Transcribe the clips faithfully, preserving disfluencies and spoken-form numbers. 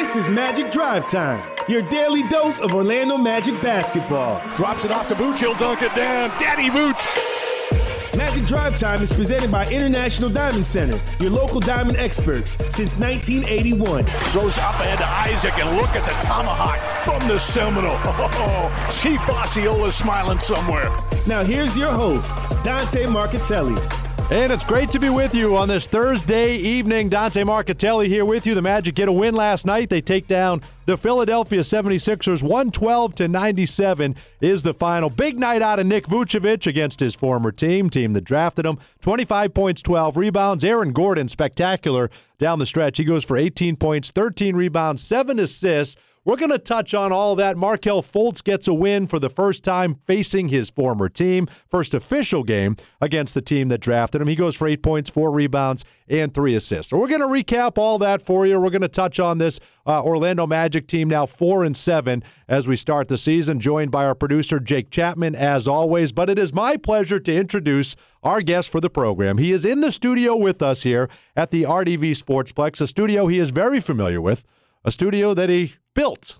This is Magic Drive Time, your daily dose of Orlando Magic basketball. Drops it off to Vooch, he'll dunk it down. Daddy Vooch! Magic Drive Time is presented by International Diamond Center, your local diamond experts since nineteen eighty-one. Throws up ahead to Isaac, and look at the tomahawk from the Seminole. Oh, see Fossiola smiling somewhere. Now here's your host, Dante Marcatelli. And it's great to be with you on this Thursday evening. Dante Marcatelli here with you. The Magic get a win last night. They take down the Philadelphia seventy-sixers. one twelve to ninety-seven is the final. Big night out of Nick Vucevic against his former team, team that drafted him. twenty-five points, twelve rebounds. Aaron Gordon, spectacular down the stretch. He goes for eighteen points, thirteen rebounds, seven assists. We're going to touch on all that. Markelle Fultz gets a win for the first time facing his former team. First official game against the team that drafted him. He goes for eight points, four rebounds, and three assists. So we're going to recap all that for you. We're going to touch on this uh, Orlando Magic team now four and seven as we start the season, joined by our producer Jake Chapman as always. But it is my pleasure to introduce our guest for the program. He is in the studio with us here at the R D V Sportsplex, a studio he is very familiar with, a studio that he built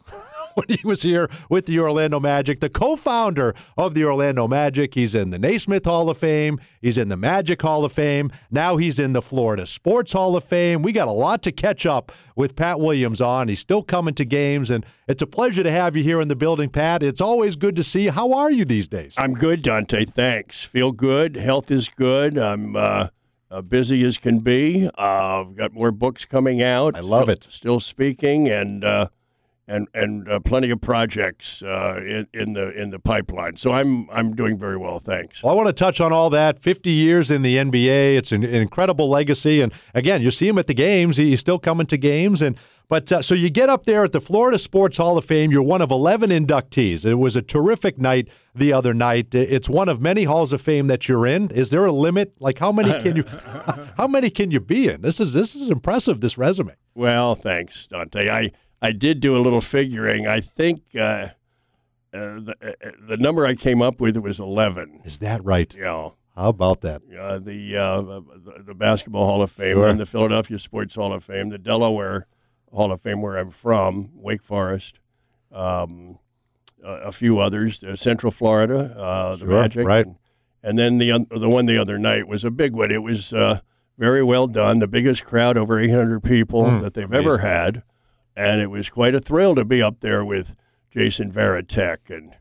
when he was here with the Orlando Magic, the co-founder of the Orlando Magic. He's in the Naismith Hall of Fame. He's in the Magic Hall of Fame. Now he's in the Florida Sports Hall of Fame. We got a lot to catch up with Pat Williams on. He's still coming to games, and it's a pleasure to have you here in the building, Pat. It's always good to see you. How are you these days? I'm good, Dante. Thanks. Feel good. Health is good. I'm uh, uh, busy as can be. Uh, I've got more books coming out. I love still, it. Still speaking, and... Uh, and and uh, plenty of projects uh, in, in the in the pipeline. So I'm I'm doing very well, thanks. Well, I want to touch on all that. fifty years in the N B A, it's an, an incredible legacy. And again, you see him at the games. He's still coming to games. And but uh, so you get up there at the Florida Sports Hall of Fame. You're one of eleven inductees. It was a terrific night the other night. It's one of many halls of fame that you're in. Is there a limit? Like how many can you how many can you be in? This is this is impressive. This resume. Well, thanks, Dante. I. I did do a little figuring. I think uh, uh, the uh, the number I came up with was eleven. Is that right? Yeah. How about that? Uh, the, uh, the the Basketball Hall of Fame, sure, and the Philadelphia Sports Hall of Fame, the Delaware Hall of Fame, where I'm from, Wake Forest, um, uh, a few others, uh, Central Florida, uh, the sure, Magic, right. And, and then the the one the other night was a big one. It was uh, very well done. The biggest crowd, over eight hundred people mm, that they've amazing. ever had. And it was quite a thrill to be up there with Jason Varitek and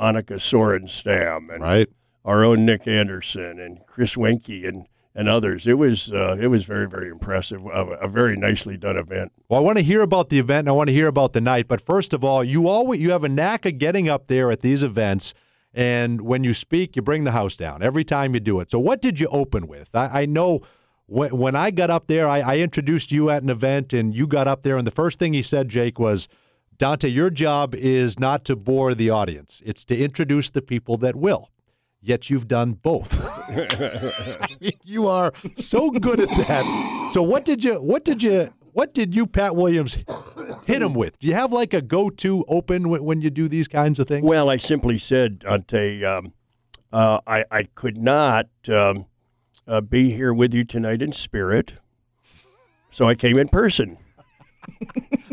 Annika Sorenstam and right. our own Nick Anderson and Chris Wenke and, and others. It was uh, it was very, very impressive, a, a very nicely done event. Well, I want to hear about the event and I want to hear about the night. But first of all, you always you have a knack of getting up there at these events. And when you speak, you bring the house down every time you do it. So what did you open with? I, I know... When when I got up there, I, I introduced you at an event, and you got up there, and the first thing he said, Jake, was, Dante, your job is not to bore the audience. It's to introduce the people that will. Yet you've done both. I mean, you are so good at that. So what did you what did you what did you Pat Williams hit him with? Do you have like a go-to open when, when you do these kinds of things? Well, I simply said, Dante, um, uh, I I could not. Um, Uh, be here with you tonight in spirit, so I came in person.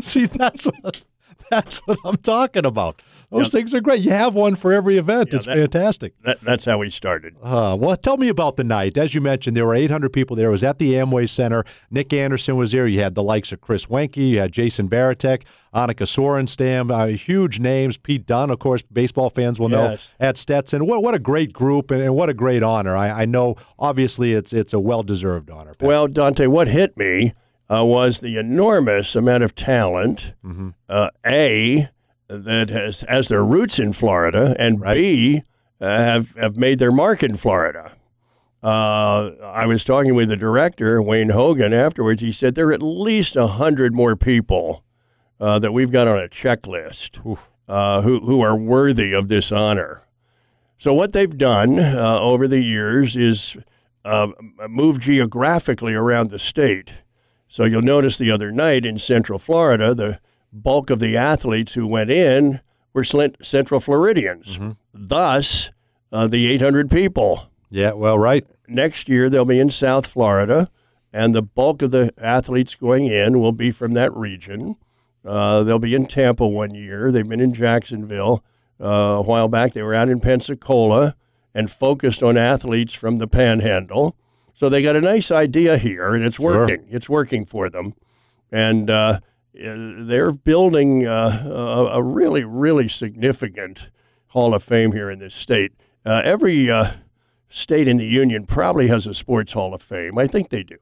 See, that's what that's what I'm talking about. Those yeah. things are great. You have one for every event. Yeah, it's that, fantastic. That, that's how we started. Uh, well, tell me about the night. As you mentioned, there were eight hundred people there. It was at the Amway Center. Nick Anderson was there. You had the likes of Chris Wenke, you had Jason Varitek, Annika Sorenstam, uh, huge names. Pete Dunn, of course, baseball fans will know, yes. at Stetson. What what a great group and, and what a great honor. I, I know, obviously, it's it's a well-deserved honor. Pat. Well, Dante, what hit me uh, was the enormous amount of talent, mm-hmm. uh, A, that has, has their roots in Florida, and right. B, uh, have, have made their mark in Florida. Uh, I was talking with the director, Wayne Hogan, afterwards. He said there are at least one hundred more people Uh, that we've got on a checklist uh, who who are worthy of this honor. So what they've done uh, over the years is uh, move geographically around the state. So you'll notice the other night in Central Florida, the bulk of the athletes who went in were Central Floridians, mm-hmm. thus uh, the eight hundred people. Yeah, well, right. Next year they'll be in South Florida, and the bulk of the athletes going in will be from that region. Uh, they'll be in Tampa one year. They've been in Jacksonville uh, a while back. They were out in Pensacola and focused on athletes from the Panhandle. So they got a nice idea here, and it's working. Sure. It's working for them. And uh, they're building uh, a really, really significant Hall of Fame here in this state. Uh, every uh, state in the Union probably has a sports Hall of Fame. I think they do.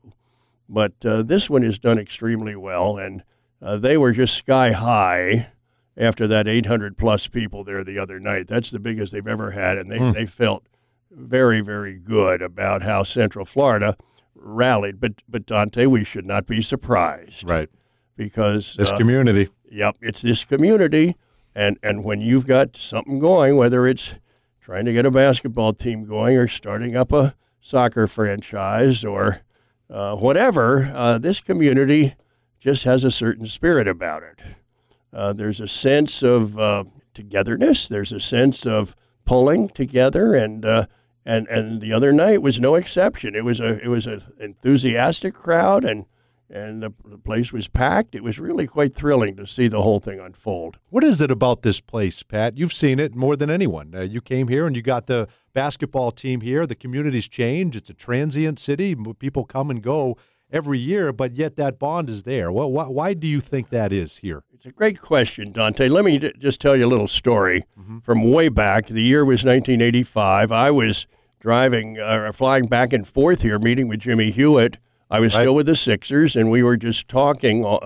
But uh, this one is done extremely well, and uh, they were just sky high after that eight hundred plus people there the other night. That's the biggest they've ever had, and they, mm. they felt very, very good about how Central Florida rallied. But, but Dante, we should not be surprised. Right. Because this uh, community. Yep, it's this community, and, and when you've got something going, whether it's trying to get a basketball team going or starting up a soccer franchise or uh, whatever, uh, this community just has a certain spirit about it. Uh, there's a sense of uh, togetherness. There's a sense of pulling together, and uh, and and the other night was no exception. It was a it was an enthusiastic crowd, and and the, the place was packed. It was really quite thrilling to see the whole thing unfold. What is it about this place, Pat? You've seen it more than anyone. Uh, you came here and you got the basketball team here. The community's changed. It's a transient city. People come and go every year, but yet that bond is there. Well, why, why do you think that is here? It's a great question, Dante. Let me d- just tell you a little story mm-hmm. from way back. The year was nineteen eighty-five. I was driving, uh, flying back and forth here, meeting with Jimmy Hewitt. I was right. still with the Sixers, and we were just talking uh,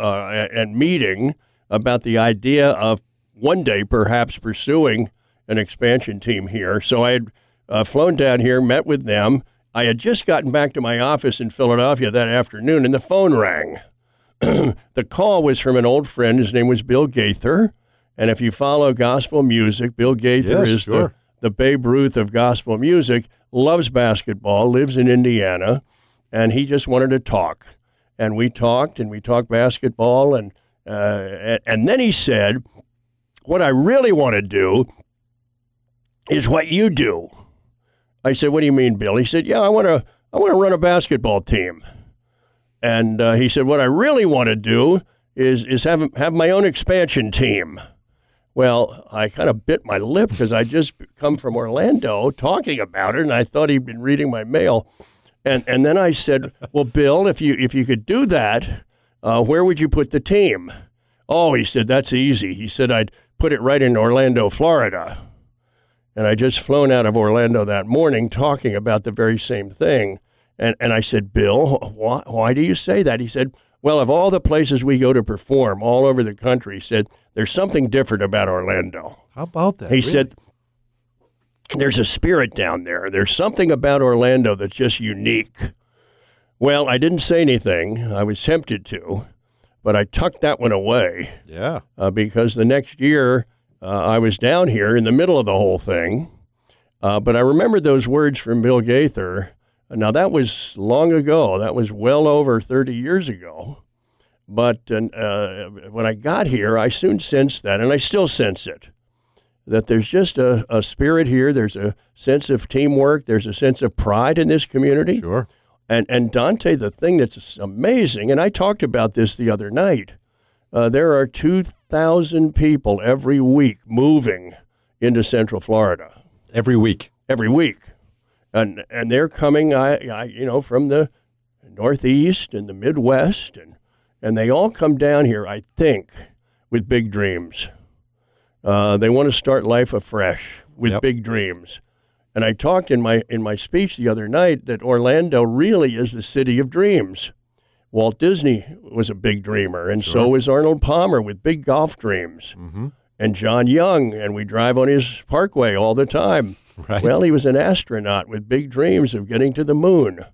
and meeting about the idea of one day perhaps pursuing an expansion team here. So I had uh, flown down here, met with them. I had just gotten back to my office in Philadelphia that afternoon, and the phone rang. The call was from an old friend. His name was Bill Gaither. And if you follow gospel music, Bill Gaither yes, is sure. the, the Babe Ruth of gospel music, loves basketball, lives in Indiana, and he just wanted to talk. And we talked, and we talked basketball, and uh, and then he said, what I really want to do is what you do. I said, what do you mean, Bill? He said, yeah, I want to I want to run a basketball team. And uh, he said, what I really want to do is is have have my own expansion team. Well, I kind of bit my lip because I just come from Orlando talking about it, and I thought he'd been reading my mail. And and then I said, well, Bill, if you if you could do that, uh, where would you put the team? Oh, he said, that's easy. He said, I'd put it right in Orlando, Florida. And I just flown out of Orlando that morning talking about the very same thing. And and I said, Bill, why, why do you say that? He said, well, of all the places we go to perform all over the country, he said, there's something different about Orlando. How about that? He really? said, there's a spirit down there. There's something about Orlando that's just unique. Well, I didn't say anything. I was tempted to, but I tucked that one away. Yeah. Uh, because the next year, Uh, I was down here in the middle of the whole thing, uh, but I remembered those words from Bill Gaither. Now, that was long ago. That was well over thirty years ago. But uh, when I got here, I soon sensed that, and I still sense it, that there's just a, a spirit here. There's a sense of teamwork. There's a sense of pride in this community. Sure. And, and Dante, the thing that's amazing, and I talked about this the other night, Uh, there are two thousand people every week moving into Central Florida. Every week? Every week. And and they're coming, I, I you know, from the Northeast and the Midwest, and, and they all come down here, I think, with big dreams. Uh, they want to start life afresh with yep. big dreams. And I talked in my in my speech the other night that Orlando really is the city of dreams. Walt Disney was a big dreamer, and sure. so was Arnold Palmer with big golf dreams, mm-hmm. and John Young, and we drive on his parkway all the time. Right. Well, he was an astronaut with big dreams of getting to the moon.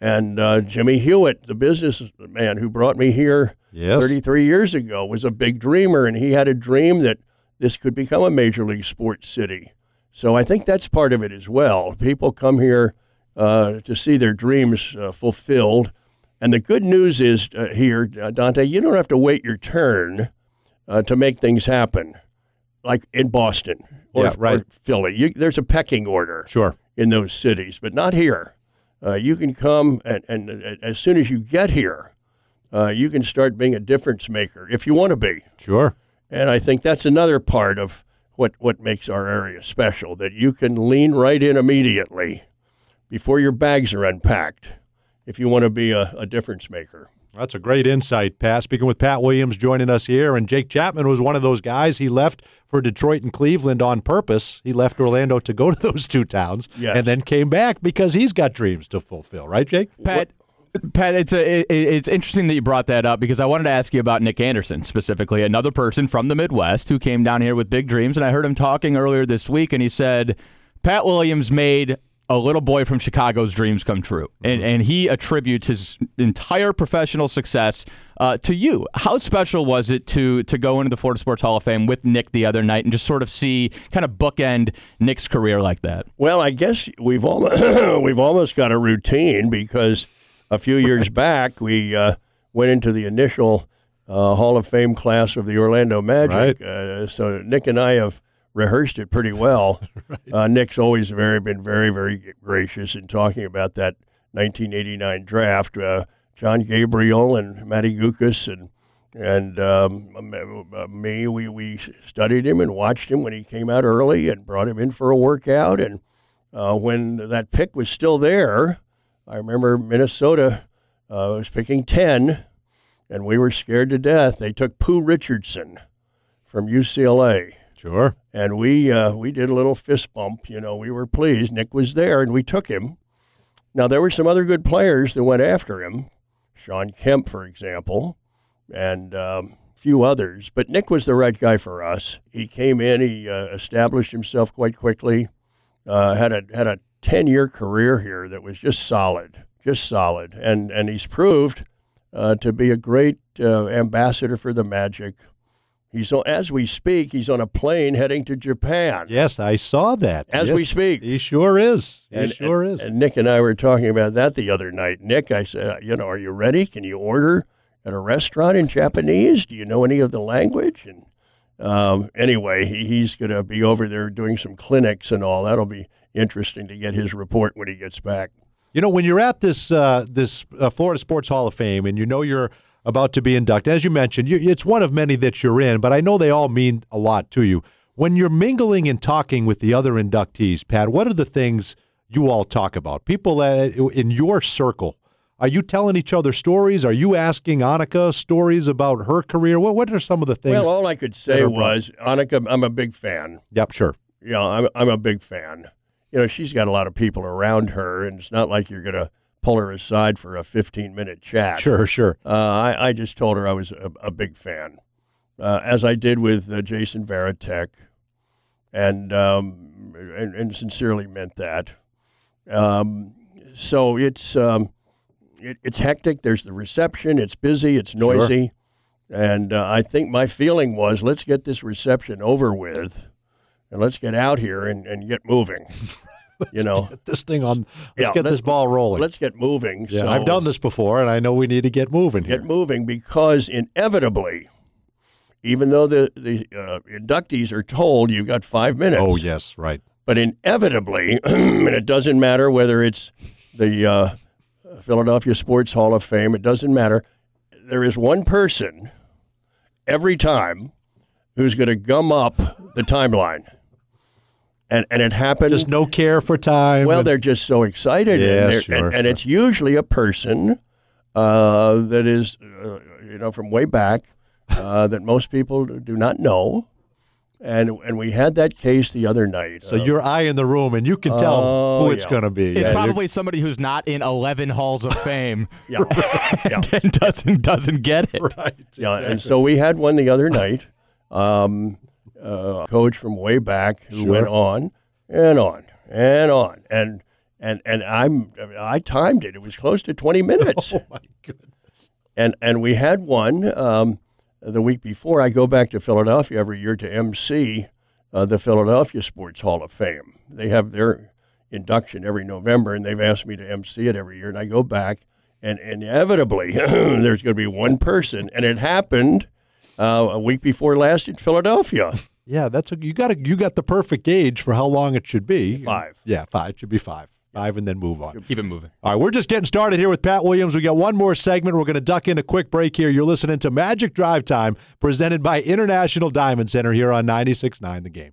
And uh, Jimmy Hewitt, the businessman who brought me here yes. thirty-three years ago, was a big dreamer, and he had a dream that this could become a major league sports city. So I think that's part of it as well. People come here uh, to see their dreams uh, fulfilled. And the good news is uh, here, uh, Dante, you don't have to wait your turn uh, to make things happen, like in Boston or, yeah, right. or Philly. You, there's a pecking order sure. in those cities, but not here. Uh, you can come, and, and, and as soon as you get here, uh, you can start being a difference maker if you want to be. Sure. And I think that's another part of what, what makes our area special, that you can lean right in immediately before your bags are unpacked if you want to be a, a difference maker. That's a great insight, Pat. Speaking with Pat Williams joining us here, and Jake Chapman was one of those guys. He left for Detroit and Cleveland on purpose. He left Orlando to go to those two towns, yes, and then came back because he's got dreams to fulfill, right, Jake? Pat, what? Pat, it's a, it, it's interesting that you brought that up, because I wanted to ask you about Nick Anderson specifically, another person from the Midwest who came down here with big dreams, and I heard him talking earlier this week, and he said, Pat Williams made a little boy from Chicago's dreams come true. And and he attributes his entire professional success uh, to you. How special was it to to go into the Florida Sports Hall of Fame with Nick the other night and just sort of see, kind of bookend Nick's career like that? Well, I guess we've all we've almost got a routine, because a few years back we uh, went into the initial uh, Hall of Fame class of the Orlando Magic. Right. Uh, so Nick and I have rehearsed it pretty well. Right. uh, Nick's always very been very, very gracious in talking about that nineteen eighty-nine draft. Uh, John Gabriel and Matty Gukas and and um, me, we, we studied him and watched him when he came out early and brought him in for a workout. And uh, when that pick was still there, I remember Minnesota uh, was picking ten, and we were scared to death. They took Pooh Richardson from U C L A. Sure. And we uh, we did a little fist bump. You know, we were pleased. Nick was there, and we took him. Now, there were some other good players that went after him, Sean Kemp, for example, and a um, few others. But Nick was the right guy for us. He came in. He uh, established himself quite quickly, uh, had a had a ten-year career here that was just solid, just solid. And, and he's proved uh, to be a great uh, ambassador for the Magic. He's on, as we speak, he's on a plane heading to Japan. Yes, I saw that. As yes, we speak. He sure is. He and, sure and, is. And Nick and I were talking about that the other night. Nick, I said, you know, are you ready? Can you order at a restaurant in Japanese? Do you know any of the language? And um, anyway, he, he's going to be over there doing some clinics and all. That'll be interesting to get his report when he gets back. You know, when you're at this, uh, this uh, Florida Sports Hall of Fame and you know you're about to be inducted, as you mentioned, you, it's one of many that you're in, but I know they all mean a lot to you. When you're mingling and talking with the other inductees, Pat, what are the things you all talk about? People in your circle, are you telling each other stories? Are you asking Annika stories about her career? What What are some of the things? Well, all I could say was, Annika, I'm a big fan. Yep, sure. Yeah, I'm, I'm a big fan. You know, she's got a lot of people around her, and it's not like you're going to pull her aside for a fifteen-minute chat. Sure, sure. Uh, I, I just told her I was a, a big fan, uh, as I did with uh, Jason Varitek, and, um, and and sincerely meant that. Um, so it's um, it, it's hectic. There's the reception. It's busy. It's noisy. Sure. And uh, I think my feeling was, let's get this reception over with, and let's get out here and, and get moving. Let's you know, get this thing on. Let's yeah, get let's, this ball rolling. Let's get moving. Yeah, so I've done this before, and I know we need to get moving. Get here. moving, because inevitably, even though the the uh, inductees are told you've got five minutes. Oh yes, right. But inevitably, and it doesn't matter whether it's the uh, Philadelphia Sports Hall of Fame. It doesn't matter. There is one person every time who's going to gum up the timeline. And and it happened. Just no care for time. Well, and they're just so excited. Yeah, and sure. And, and sure. It's usually a person uh, that is, uh, you know, from way back uh, that most people do not know. And and we had that case the other night. So uh, your eye in the room, and you can tell uh, who it's yeah. going to be. It's yeah, probably somebody who's not in eleven halls of fame. yeah. and, yeah. and doesn't, doesn't get it. Right. Yeah, exactly. And so we had one the other night. Um Uh, coach from way back who sure. went on and on and on and and and I'm I timed it. It was close to twenty minutes. Oh my goodness! And and we had one um, the week before. I go back to Philadelphia every year to M C uh, the Philadelphia Sports Hall of Fame. They have their induction every November, and they've asked me to M C it every year. And I go back, and inevitably there's going to be one person, and it happened uh, a week before last in Philadelphia. Yeah, that's a, you got a, you got the perfect gauge for how long it should be. Five. Yeah, five. It should be five. Dive and then move on. Keep it moving. All right, we're just getting started here with Pat Williams. We got one more segment. We're going to duck in a quick break here. You're listening to Magic Drive Time, presented by International Diamond Center here on ninety-six point nine The Game.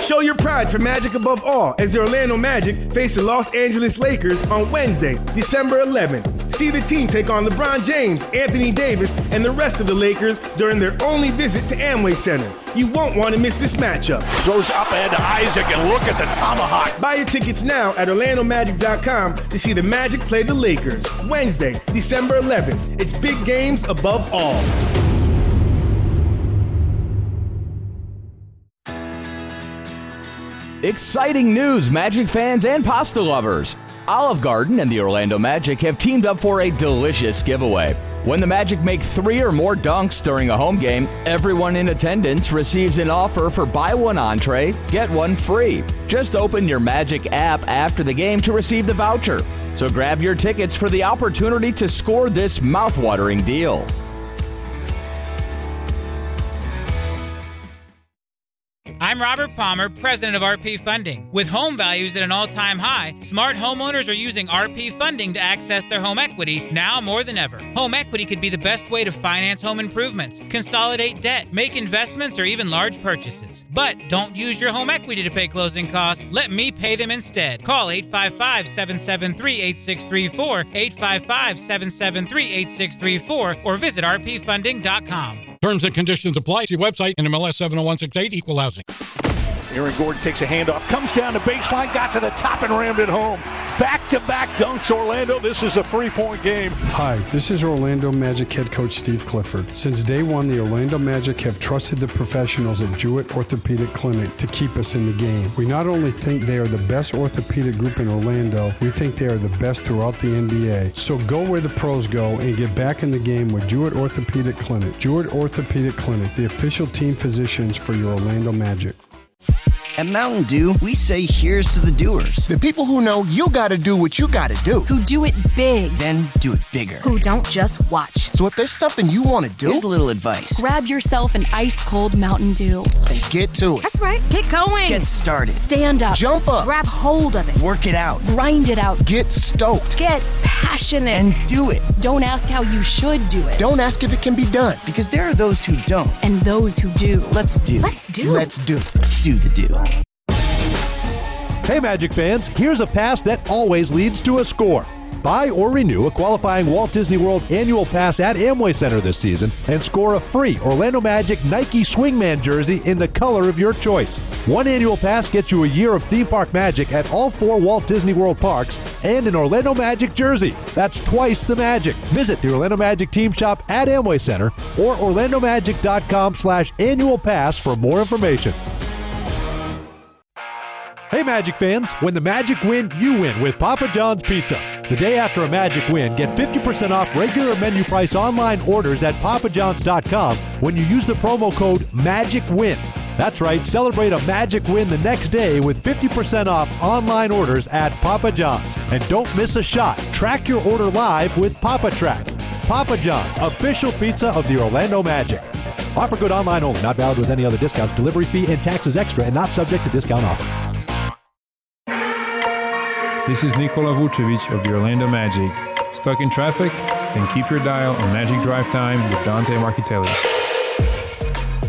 Show your pride for Magic above all as the Orlando Magic face the Los Angeles Lakers on Wednesday, December eleventh. See the team take on LeBron James, Anthony Davis, and the rest of the Lakers during their only visit to Amway Center. You won't want to miss this matchup. Throws up ahead to Isaac, and look at the tomahawk. Buy your tickets now at Orlando Magic dot com to see the Magic play the Lakers. Wednesday, December eleventh. It's big games above all. Exciting news, Magic fans and pasta lovers! Olive Garden and the Orlando Magic have teamed up for a delicious giveaway. When the Magic make three or more dunks during a home game, everyone in attendance receives an offer for buy one entree, get one free. Just open your Magic app after the game to receive the voucher. So grab your tickets for the opportunity to score this mouthwatering deal. I'm Robert Palmer, president of R P Funding. With home values at an all-time high, smart homeowners are using R P Funding to access their home equity now more than ever. Home equity could be the best way to finance home improvements, consolidate debt, make investments, or even large purchases. But don't use your home equity to pay closing costs. Let me pay them instead. Call eight five five, seven seven three, eight six three four, eight five five, seven seven three, eight six three four, or visit r p funding dot com. Terms and conditions apply. See website, N M L S seven oh one six eight, Equal Housing. Aaron Gordon takes a handoff, comes down to baseline, got to the top and rammed it home. Back-to-back dunks, Orlando. This is a three-point game. Hi, this is Orlando Magic head coach Steve Clifford. Since day one, the Orlando Magic have trusted the professionals at Jewett Orthopedic Clinic to keep us in the game. We not only think they are the best orthopedic group in Orlando, we think they are the best throughout the N B A. So go where the pros go and get back in the game with Jewett Orthopedic Clinic. Jewett Orthopedic Clinic, the official team physicians for your Orlando Magic. At Mountain Dew, we say here's to the doers. The people who know you gotta do what you gotta do. Who do it big. Then do it bigger. Who don't just watch. So if there's something you want to do, here's a little advice. Grab yourself an ice-cold Mountain Dew. And get to it. That's right. Get going. Get started. Stand up. Jump up. Grab hold of it. Work it out. Grind it out. Get stoked. Get passionate. And do it. Don't ask how you should do it. Don't ask if it can be done. Because there are those who don't. And those who do. Let's do. Let's do. Let's do. Let's do the do. Hey Magic fans, here's a pass that always leads to a score. Buy or renew a qualifying Walt Disney World annual pass at Amway Center this season and score a free Orlando Magic Nike Swingman jersey in the color of your choice. One annual pass gets you a year of theme park magic at all four Walt Disney World parks and an Orlando Magic jersey. That's twice the magic. Visit the Orlando Magic team shop at Amway Center or orlando magic dot com slash annual pass for more information. Hey Magic fans, when the Magic win, you win with Papa John's Pizza. The day after a Magic win, get fifty percent off regular menu price online orders at papa johns dot com when you use the promo code MAGICWIN. That's right, celebrate a Magic win the next day with fifty percent off online orders at Papa John's. And don't miss a shot. Track your order live with Papa Track. Papa John's, official pizza of the Orlando Magic. Offer good online only, not valid with any other discounts, delivery fee and taxes extra, and not subject to discount offer. This is Nikola Vucevic of the Orlando Magic. Stuck in traffic? Then keep your dial on Magic Drive Time with Dante Marcatelli.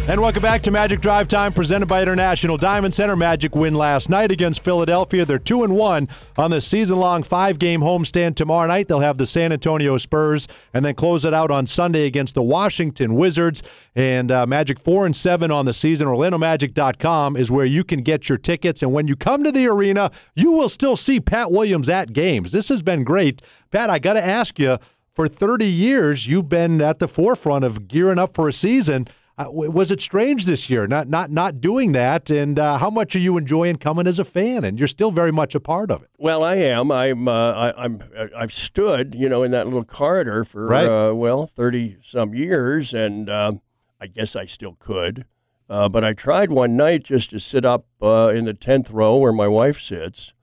And welcome back to Magic Drive Time, presented by International Diamond Center. Magic win last night against Philadelphia. They're two and one on the season-long five-game homestand. Tomorrow night they'll have the San Antonio Spurs and then close it out on Sunday against the Washington Wizards. And uh, Magic four and seven on the season. Orlando Magic dot com is where you can get your tickets. And when you come to the arena, you will still see Pat Williams at games. This has been great. Pat, I got to ask you, for thirty years, you've been at the forefront of gearing up for a season. Uh, was it strange this year not not not doing that? And uh, how much are you enjoying coming as a fan? And you're still very much a part of it. Well, I am. I'm. Uh, I, I'm. I've stood, you know, in that little corridor for right. uh, well, thirty some years, and uh, I guess I still could. Uh, but I tried one night just to sit up uh, in the tenth row where my wife sits.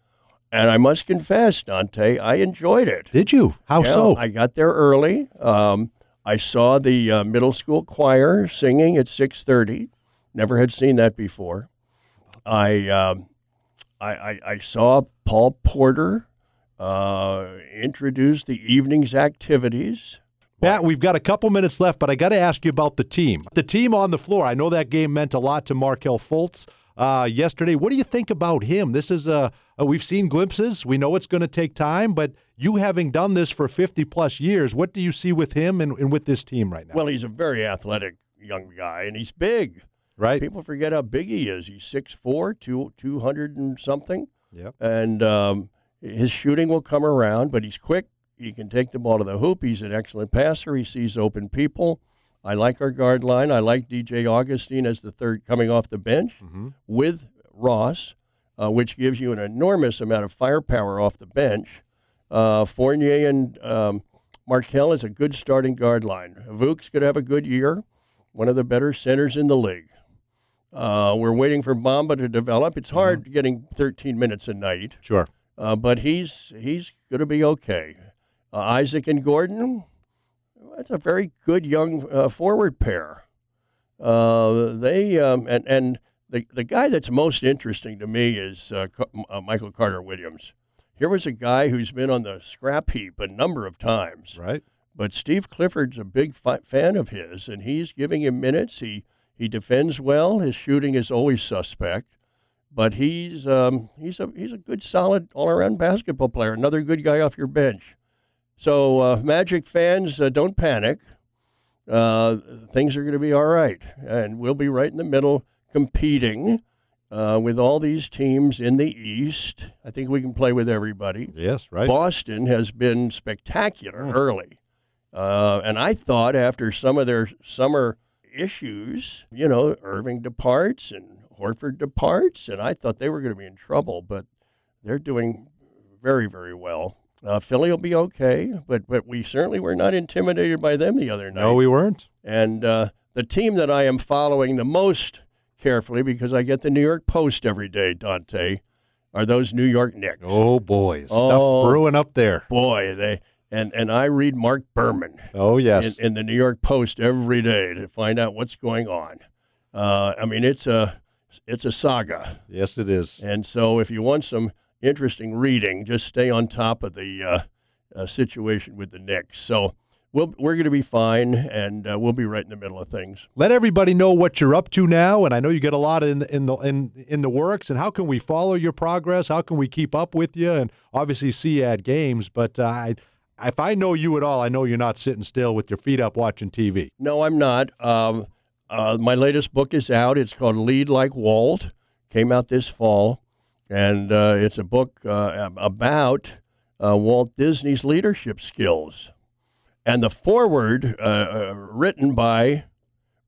And I must confess, Dante, I enjoyed it. Did you? How yeah, so? I got there early. Um, I saw the uh, middle school choir singing at six thirty. Never had seen that before. I um, I, I, I saw Paul Porter uh, introduce the evening's activities. Pat, we've got a couple minutes left, but I got to ask you about the team. The team on the floor. I know that game meant a lot to Markelle Fultz uh, yesterday. What do you think about him? This is a, a we've seen glimpses. We know it's going to take time, but you having done this for fifty plus years, what do you see with him and, and with this team right now? Well, he's a very athletic young guy, and he's big. Right. People forget how big he is. He's six foot four, two, two hundred and something. Yep. And um, his shooting will come around, but he's quick. He can take the ball to the hoop. He's an excellent passer. He sees open people. I like our guard line. I like D J. Augustin as the third coming off the bench mm-hmm. with Ross, uh, which gives you an enormous amount of firepower off the bench. Uh, Fournier and um, Markelle is a good starting guard line. Vuk's going to have a good year, one of the better centers in the league. Uh, we're waiting for Bamba to develop. It's hard mm-hmm. getting thirteen minutes a night. Sure. Uh, but he's he's going to be okay. Uh, Isaac and Gordon, that's a very good young uh, forward pair. Uh, they um, and and the the guy that's most interesting to me is uh, uh, Michael Carter-Williams. Here was a guy who's been on the scrap heap a number of times, right? But Steve Clifford's a big fi- fan of his, and he's giving him minutes. He he defends well. His shooting is always suspect, but he's um, he's a he's a good, solid, all-around basketball player. Another good guy off your bench. So, uh, Magic fans, uh, don't panic. Uh, things are going to be all right. And we'll be right in the middle competing uh, with all these teams in the East. I think we can play with everybody. Yes, right. Boston has been spectacular mm. early. Uh, and I thought after some of their summer issues, you know, Irving departs and Horford departs, and I thought they were going to be in trouble. But they're doing very, very well. Uh, Philly will be okay, but, but we certainly were not intimidated by them the other night. No, we weren't. And uh, the team that I am following the most carefully, because I get the New York Post every day, Dante, are those New York Knicks. Oh, boy. Oh, stuff brewing up there. Boy, they and, and I read Mark Berman oh, yes. in, in the New York Post every day to find out what's going on. Uh, I mean, it's a, it's a saga. Yes, it is. And so if you want some interesting reading, just stay on top of the uh, uh, situation with the Knicks. So we'll, we're going to be fine, and uh, we'll be right in the middle of things. Let everybody know what you're up to now, and I know you get a lot in the, in the in in the works. And how can we follow your progress? How can we keep up with you? And obviously see you at games. But uh, I, if I know you at all, I know you're not sitting still with your feet up watching T V. No, I'm not. Um, uh, my latest book is out. It's called Lead Like Walt. Came out this fall. And uh, it's a book uh, about uh, Walt Disney's leadership skills. And the foreword uh, uh, written by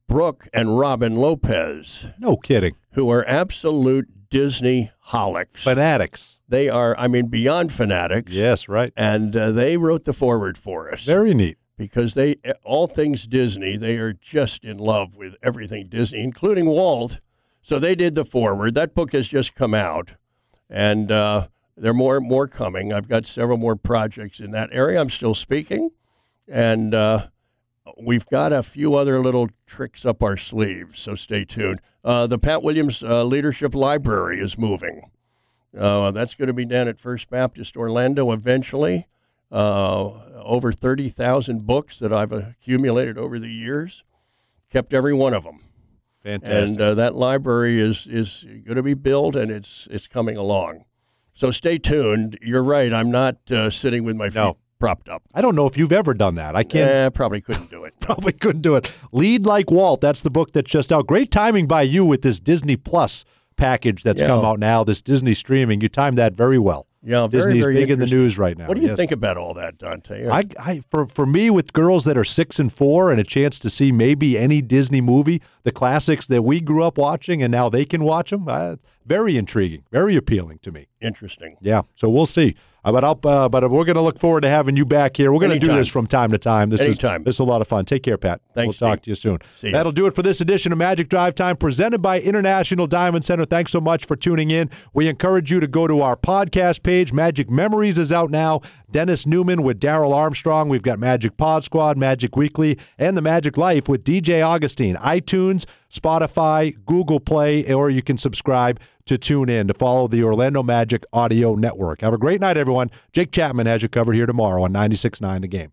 Brooke and Robin Lopez. No kidding. Who are absolute Disney-holics. Fanatics. They are, I mean, beyond fanatics. Yes, right. And uh, they wrote the foreword for us. Very neat. Because they, all things Disney, they are just in love with everything Disney, including Walt. So they did the foreword. That book has just come out. And uh, there are more more coming. I've got several more projects in that area. I'm still speaking. And uh, we've got a few other little tricks up our sleeves, so stay tuned. Uh, the Pat Williams uh, Leadership Library is moving. Uh, that's going to be down at First Baptist Orlando eventually. Uh, over thirty thousand books that I've accumulated over the years. Kept every one of them. Fantastic. And uh, that library is, is going to be built, and it's it's coming along. So stay tuned. You're right. I'm not uh, sitting with my feet no. propped up. I don't know if you've ever done that. I can't. Eh, probably couldn't do it. probably couldn't do it. Lead Like Walt. That's the book that's just out. Great timing by you with this Disney Plus package that's yeah. come out now, this Disney streaming. You timed that very well. Yeah, very, Disney's very big in the news right now. What do you yes. think about all that, Dante? I, I, for for me, with girls that are six and four and a chance to see maybe any Disney movie, the classics that we grew up watching and now they can watch them, uh, very intriguing, very appealing to me. Interesting. Yeah, so we'll see. Uh, but I'll, uh, but we're going to look forward to having you back here. We're going to do this from time to time. This Anytime. is this is a lot of fun. Take care, Pat. Thanks, We'll talk Steve. to you soon. See you. That'll do it for this edition of Magic Drive Time, presented by International Diamond Center. Thanks so much for tuning in. We encourage you to go to our podcast page. Magic Memories is out now. Dennis Newman with Darryl Armstrong. We've got Magic Pod Squad, Magic Weekly, and The Magic Life with D J Augustin. iTunes, Spotify, Google Play, or you can subscribe to tune in to follow the Orlando Magic Audio Network. Have a great night, everyone. Jake Chapman has you covered here tomorrow on ninety-six point nine The Game.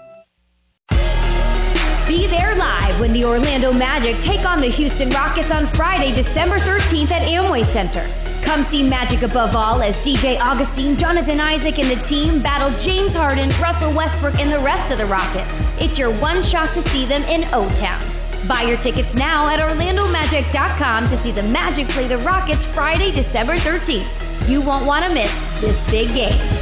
Be there live when the Orlando Magic take on the Houston Rockets on Friday, December thirteenth at Amway Center. Come see Magic above all as D J Augustin, Jonathan Isaac, and the team battle James Harden, Russell Westbrook, and the rest of the Rockets. It's your one shot to see them in O-Town. Buy your tickets now at orlando magic dot com to see the Magic play the Rockets Friday, December thirteenth. You won't want to miss this big game.